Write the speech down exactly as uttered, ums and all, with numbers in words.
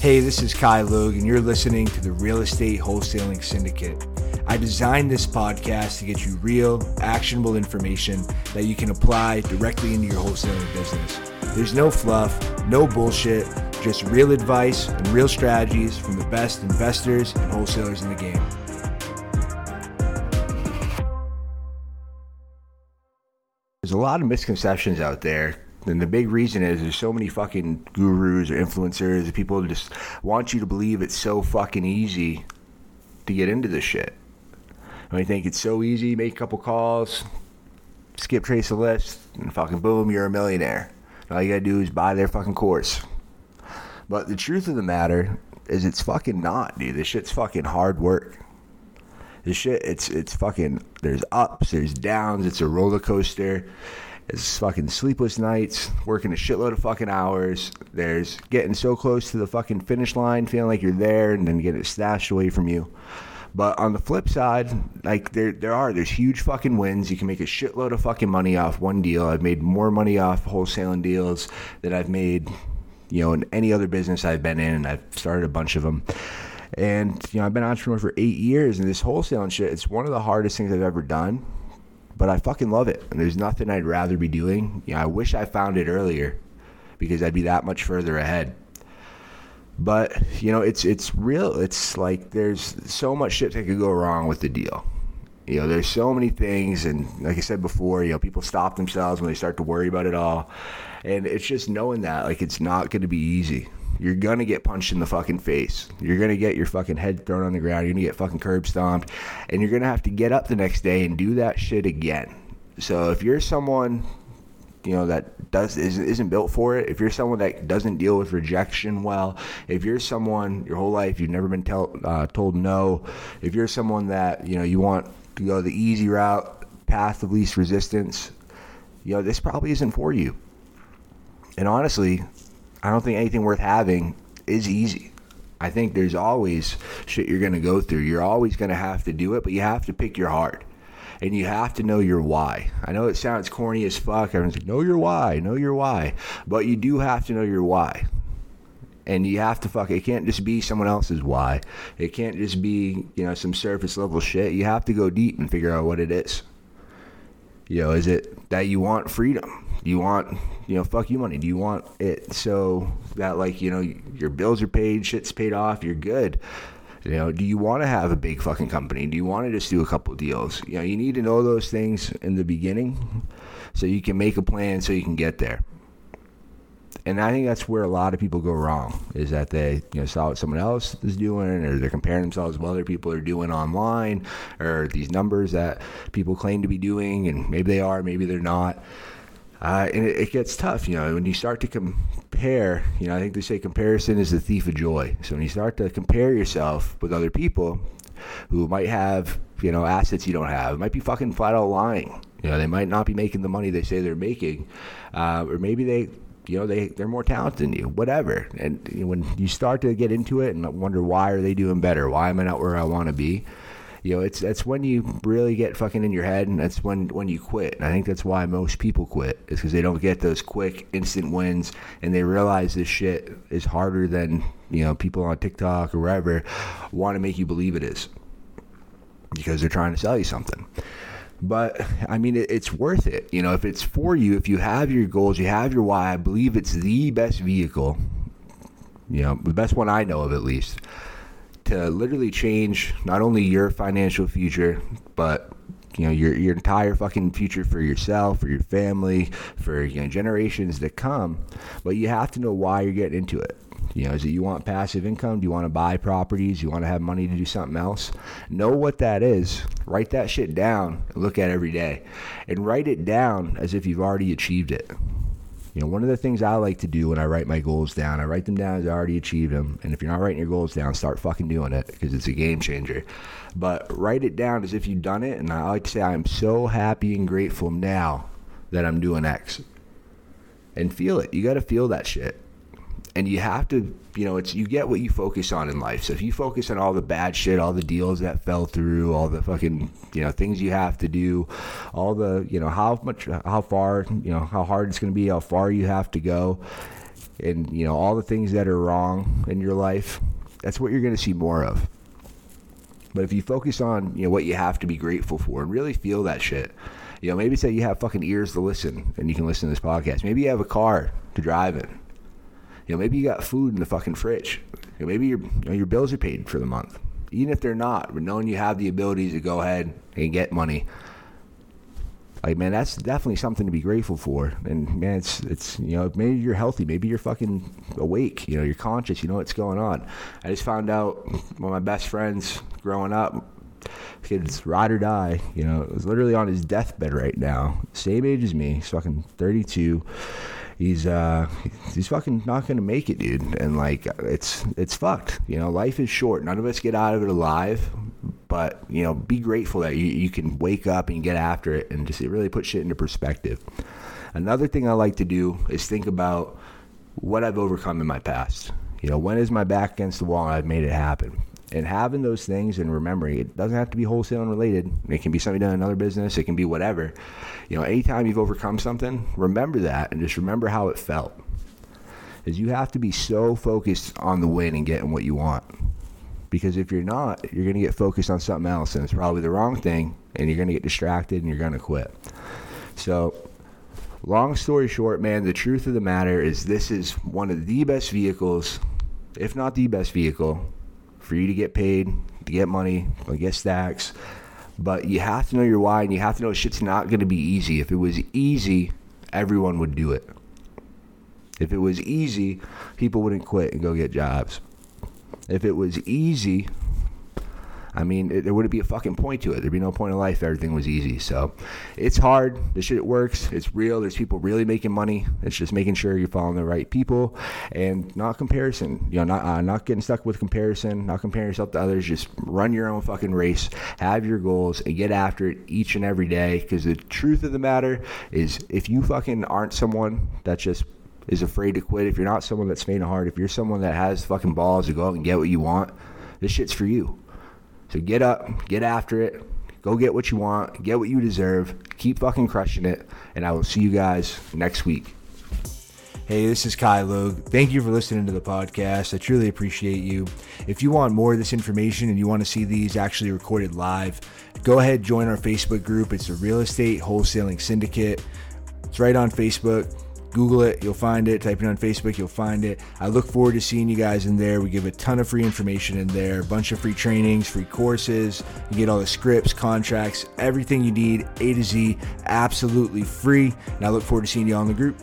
Hey, this is Ky Logue, and you're listening to the Real Estate Wholesaling Syndicate. I designed this podcast to get you real, actionable information that you can apply directly into your wholesaling business. There's no fluff, no bullshit, just real advice and real strategies from the best investors and wholesalers in the game. There's a lot of misconceptions out there. And the big reason is there's so many fucking gurus or influencers or people who just want you to believe it's so fucking easy to get into this shit. I mean, you think it's so easy, make a couple calls, skip trace a list, and fucking boom, you're a millionaire. And all you gotta do is buy their fucking course. But the truth of the matter is it's fucking not, dude. This shit's fucking hard work. This shit, it's it's fucking, there's ups, there's downs, it's a roller coaster. It's fucking sleepless nights, working a shitload of fucking hours. There's getting so close to the fucking finish line, feeling like you're there, and then getting it snatched away from you. But on the flip side, like there there are, there's huge fucking wins. You can make a shitload of fucking money off one deal. I've made more money off wholesaling deals than I've made, you know, in any other business I've been in, and I've started a bunch of them. And, you know, I've been an entrepreneur for eight years, and this wholesaling shit, it's one of the hardest things I've ever done. But I fucking love it, and there's nothing I'd rather be doing. You know, I wish I found it earlier because I'd be that much further ahead. But, you know, it's it's real. It's like there's so much shit that could go wrong with the deal. You know, there's so many things, and like I said before, you know, people stop themselves when they start to worry about it all. And it's just knowing that, like, it's not going to be easy. You're going to get punched in the fucking face. You're going to get your fucking head thrown on the ground. You're going to get fucking curb stomped. And you're going to have to get up the next day and do that shit again. So if you're someone, you know, that does isn't built for it, if you're someone that doesn't deal with rejection well, if you're someone your whole life you've never been tell, uh, told no, if you're someone that, you know, you want to go the easy route, path of least resistance, you know, this probably isn't for you. And honestly, I don't think anything worth having is easy. I think there's always shit you're going to go through. You're always going to have to do it, but you have to pick your heart. And you have to know your why. I know it sounds corny as fuck. Everyone's like, know your why, know your why. But you do have to know your why. And you have to fuck, it can't just be someone else's why. It can't just be, you know, some surface level shit. You have to go deep and figure out what it is. You know, is it that you want freedom? Do you want, you know, fuck you money? Do you want it so that, like, you know, your bills are paid, shit's paid off, you're good? You know, do you want to have a big fucking company? Do you want to just do a couple deals? You know, you need to know those things in the beginning so you can make a plan so you can get there. And I think that's where a lot of people go wrong, is that they, you know, saw what someone else is doing, or they're comparing themselves to what other people are doing online, or these numbers that people claim to be doing, and maybe they are, maybe they're not. Uh, and it, it gets tough, you know, when you start to compare. You know, I think they say comparison is the thief of joy. So when you start to compare yourself with other people who might have, you know, assets you don't have, it might be fucking flat out lying. You know, they might not be making the money they say they're making, uh, or maybe they, you know, they, they're more talented than you, whatever. And you know, when you start to get into it and wonder, why are they doing better? Why am I not where I want to be? You know, it's that's when you really get fucking in your head, and that's when, when you quit. And I think that's why most people quit, is because they don't get those quick, instant wins, and they realize this shit is harder than, you know, people on TikTok or wherever want to make you believe it is, because they're trying to sell you something. But, I mean, it, it's worth it. You know, if it's for you, if you have your goals, you have your why, I believe it's the best vehicle, you know, the best one I know of at least, to literally change not only your financial future, but, you know, your your entire fucking future for yourself, for your family, for, you know, generations to come. But you have to know why you're getting into it. You know, is it you want passive income? Do you want to buy properties? You want to have money to do something else? Know what that is. Write that shit down and look at it every day. And write it down as if you've already achieved it. You know, one of the things I like to do when I write my goals down, I write them down as I already achieved them. And if you're not writing your goals down, start fucking doing it, because it's a game changer. But write it down as if you've done it. And I like to say, I'm so happy and grateful now that I'm doing X. And feel it. You got to feel that shit. And you have to, you know, it's you get what you focus on in life. So if you focus on all the bad shit, all the deals that fell through, all the fucking, you know, things you have to do, all the, you know, how much, how far, you know, how hard it's going to be, how far you have to go, and, you know, all the things that are wrong in your life, that's what you're going to see more of. But if you focus on, you know, what you have to be grateful for and really feel that shit, you know, maybe say you have fucking ears to listen and you can listen to this podcast. Maybe you have a car to drive in. You know, maybe you got food in the fucking fridge. You know, maybe your, you know, your bills are paid for the month. Even if they're not, but knowing you have the ability to go ahead and get money. Like, man, that's definitely something to be grateful for. And, man, it's, it's, you know, maybe you're healthy. Maybe you're fucking awake. You know, you're conscious. You know what's going on. I just found out one of my best friends growing up, kid's ride or die, you know, is literally on his deathbed right now. Same age as me. He's fucking thirty-two. He's, uh, he's fucking not going to make it, dude. And, like, it's, it's fucked. You know, life is short. None of us get out of it alive. But, you know, be grateful that you, you can wake up and get after it and just, it really put shit into perspective. Another thing I like to do is think about what I've overcome in my past. You know, when is my back against the wall and I've made it happen? And having those things and remembering, it doesn't have to be wholesaling related. It can be something done in another business. It can be whatever. You know, anytime you've overcome something, remember that and just remember how it felt. Because you have to be so focused on the win and getting what you want. Because if you're not, you're going to get focused on something else, and it's probably the wrong thing, and you're going to get distracted, and you're going to quit. So, long story short, man, the truth of the matter is this is one of the best vehicles, if not the best vehicle, for you to get paid, to get money, to get stacks. But you have to know your why, and you have to know shit's not going to be easy. If it was easy, everyone would do it. If it was easy, people wouldn't quit and go get jobs. If it was easy, I mean, it, there wouldn't be a fucking point to it. There'd be no point in life if everything was easy. So it's hard. This shit works. It's real. There's people really making money. It's just making sure you're following the right people and not comparison. You know, not uh, not getting stuck with comparison, not comparing yourself to others. Just run your own fucking race. Have your goals and get after it each and every day. Because the truth of the matter is, if you fucking aren't someone that's just is afraid to quit, if you're not someone that's faint of heart, if you're someone that has fucking balls to go out and get what you want, this shit's for you. So get up, get after it, go get what you want, get what you deserve, keep fucking crushing it, and I will see you guys next week. Hey, this is Ky Logue. Thank you for listening to the podcast. I truly appreciate you. If you want more of this information and you want to see these actually recorded live, go ahead, join our Facebook group. It's the Real Estate Wholesaling Syndicate. It's right on Facebook. Google it, you'll find it. Type it on Facebook, you'll find it. I look forward to seeing you guys in there. We give a ton of free information in there, a bunch of free trainings, free courses. You get all the scripts, contracts, everything you need, A to Z, absolutely free. And I look forward to seeing you all in the group.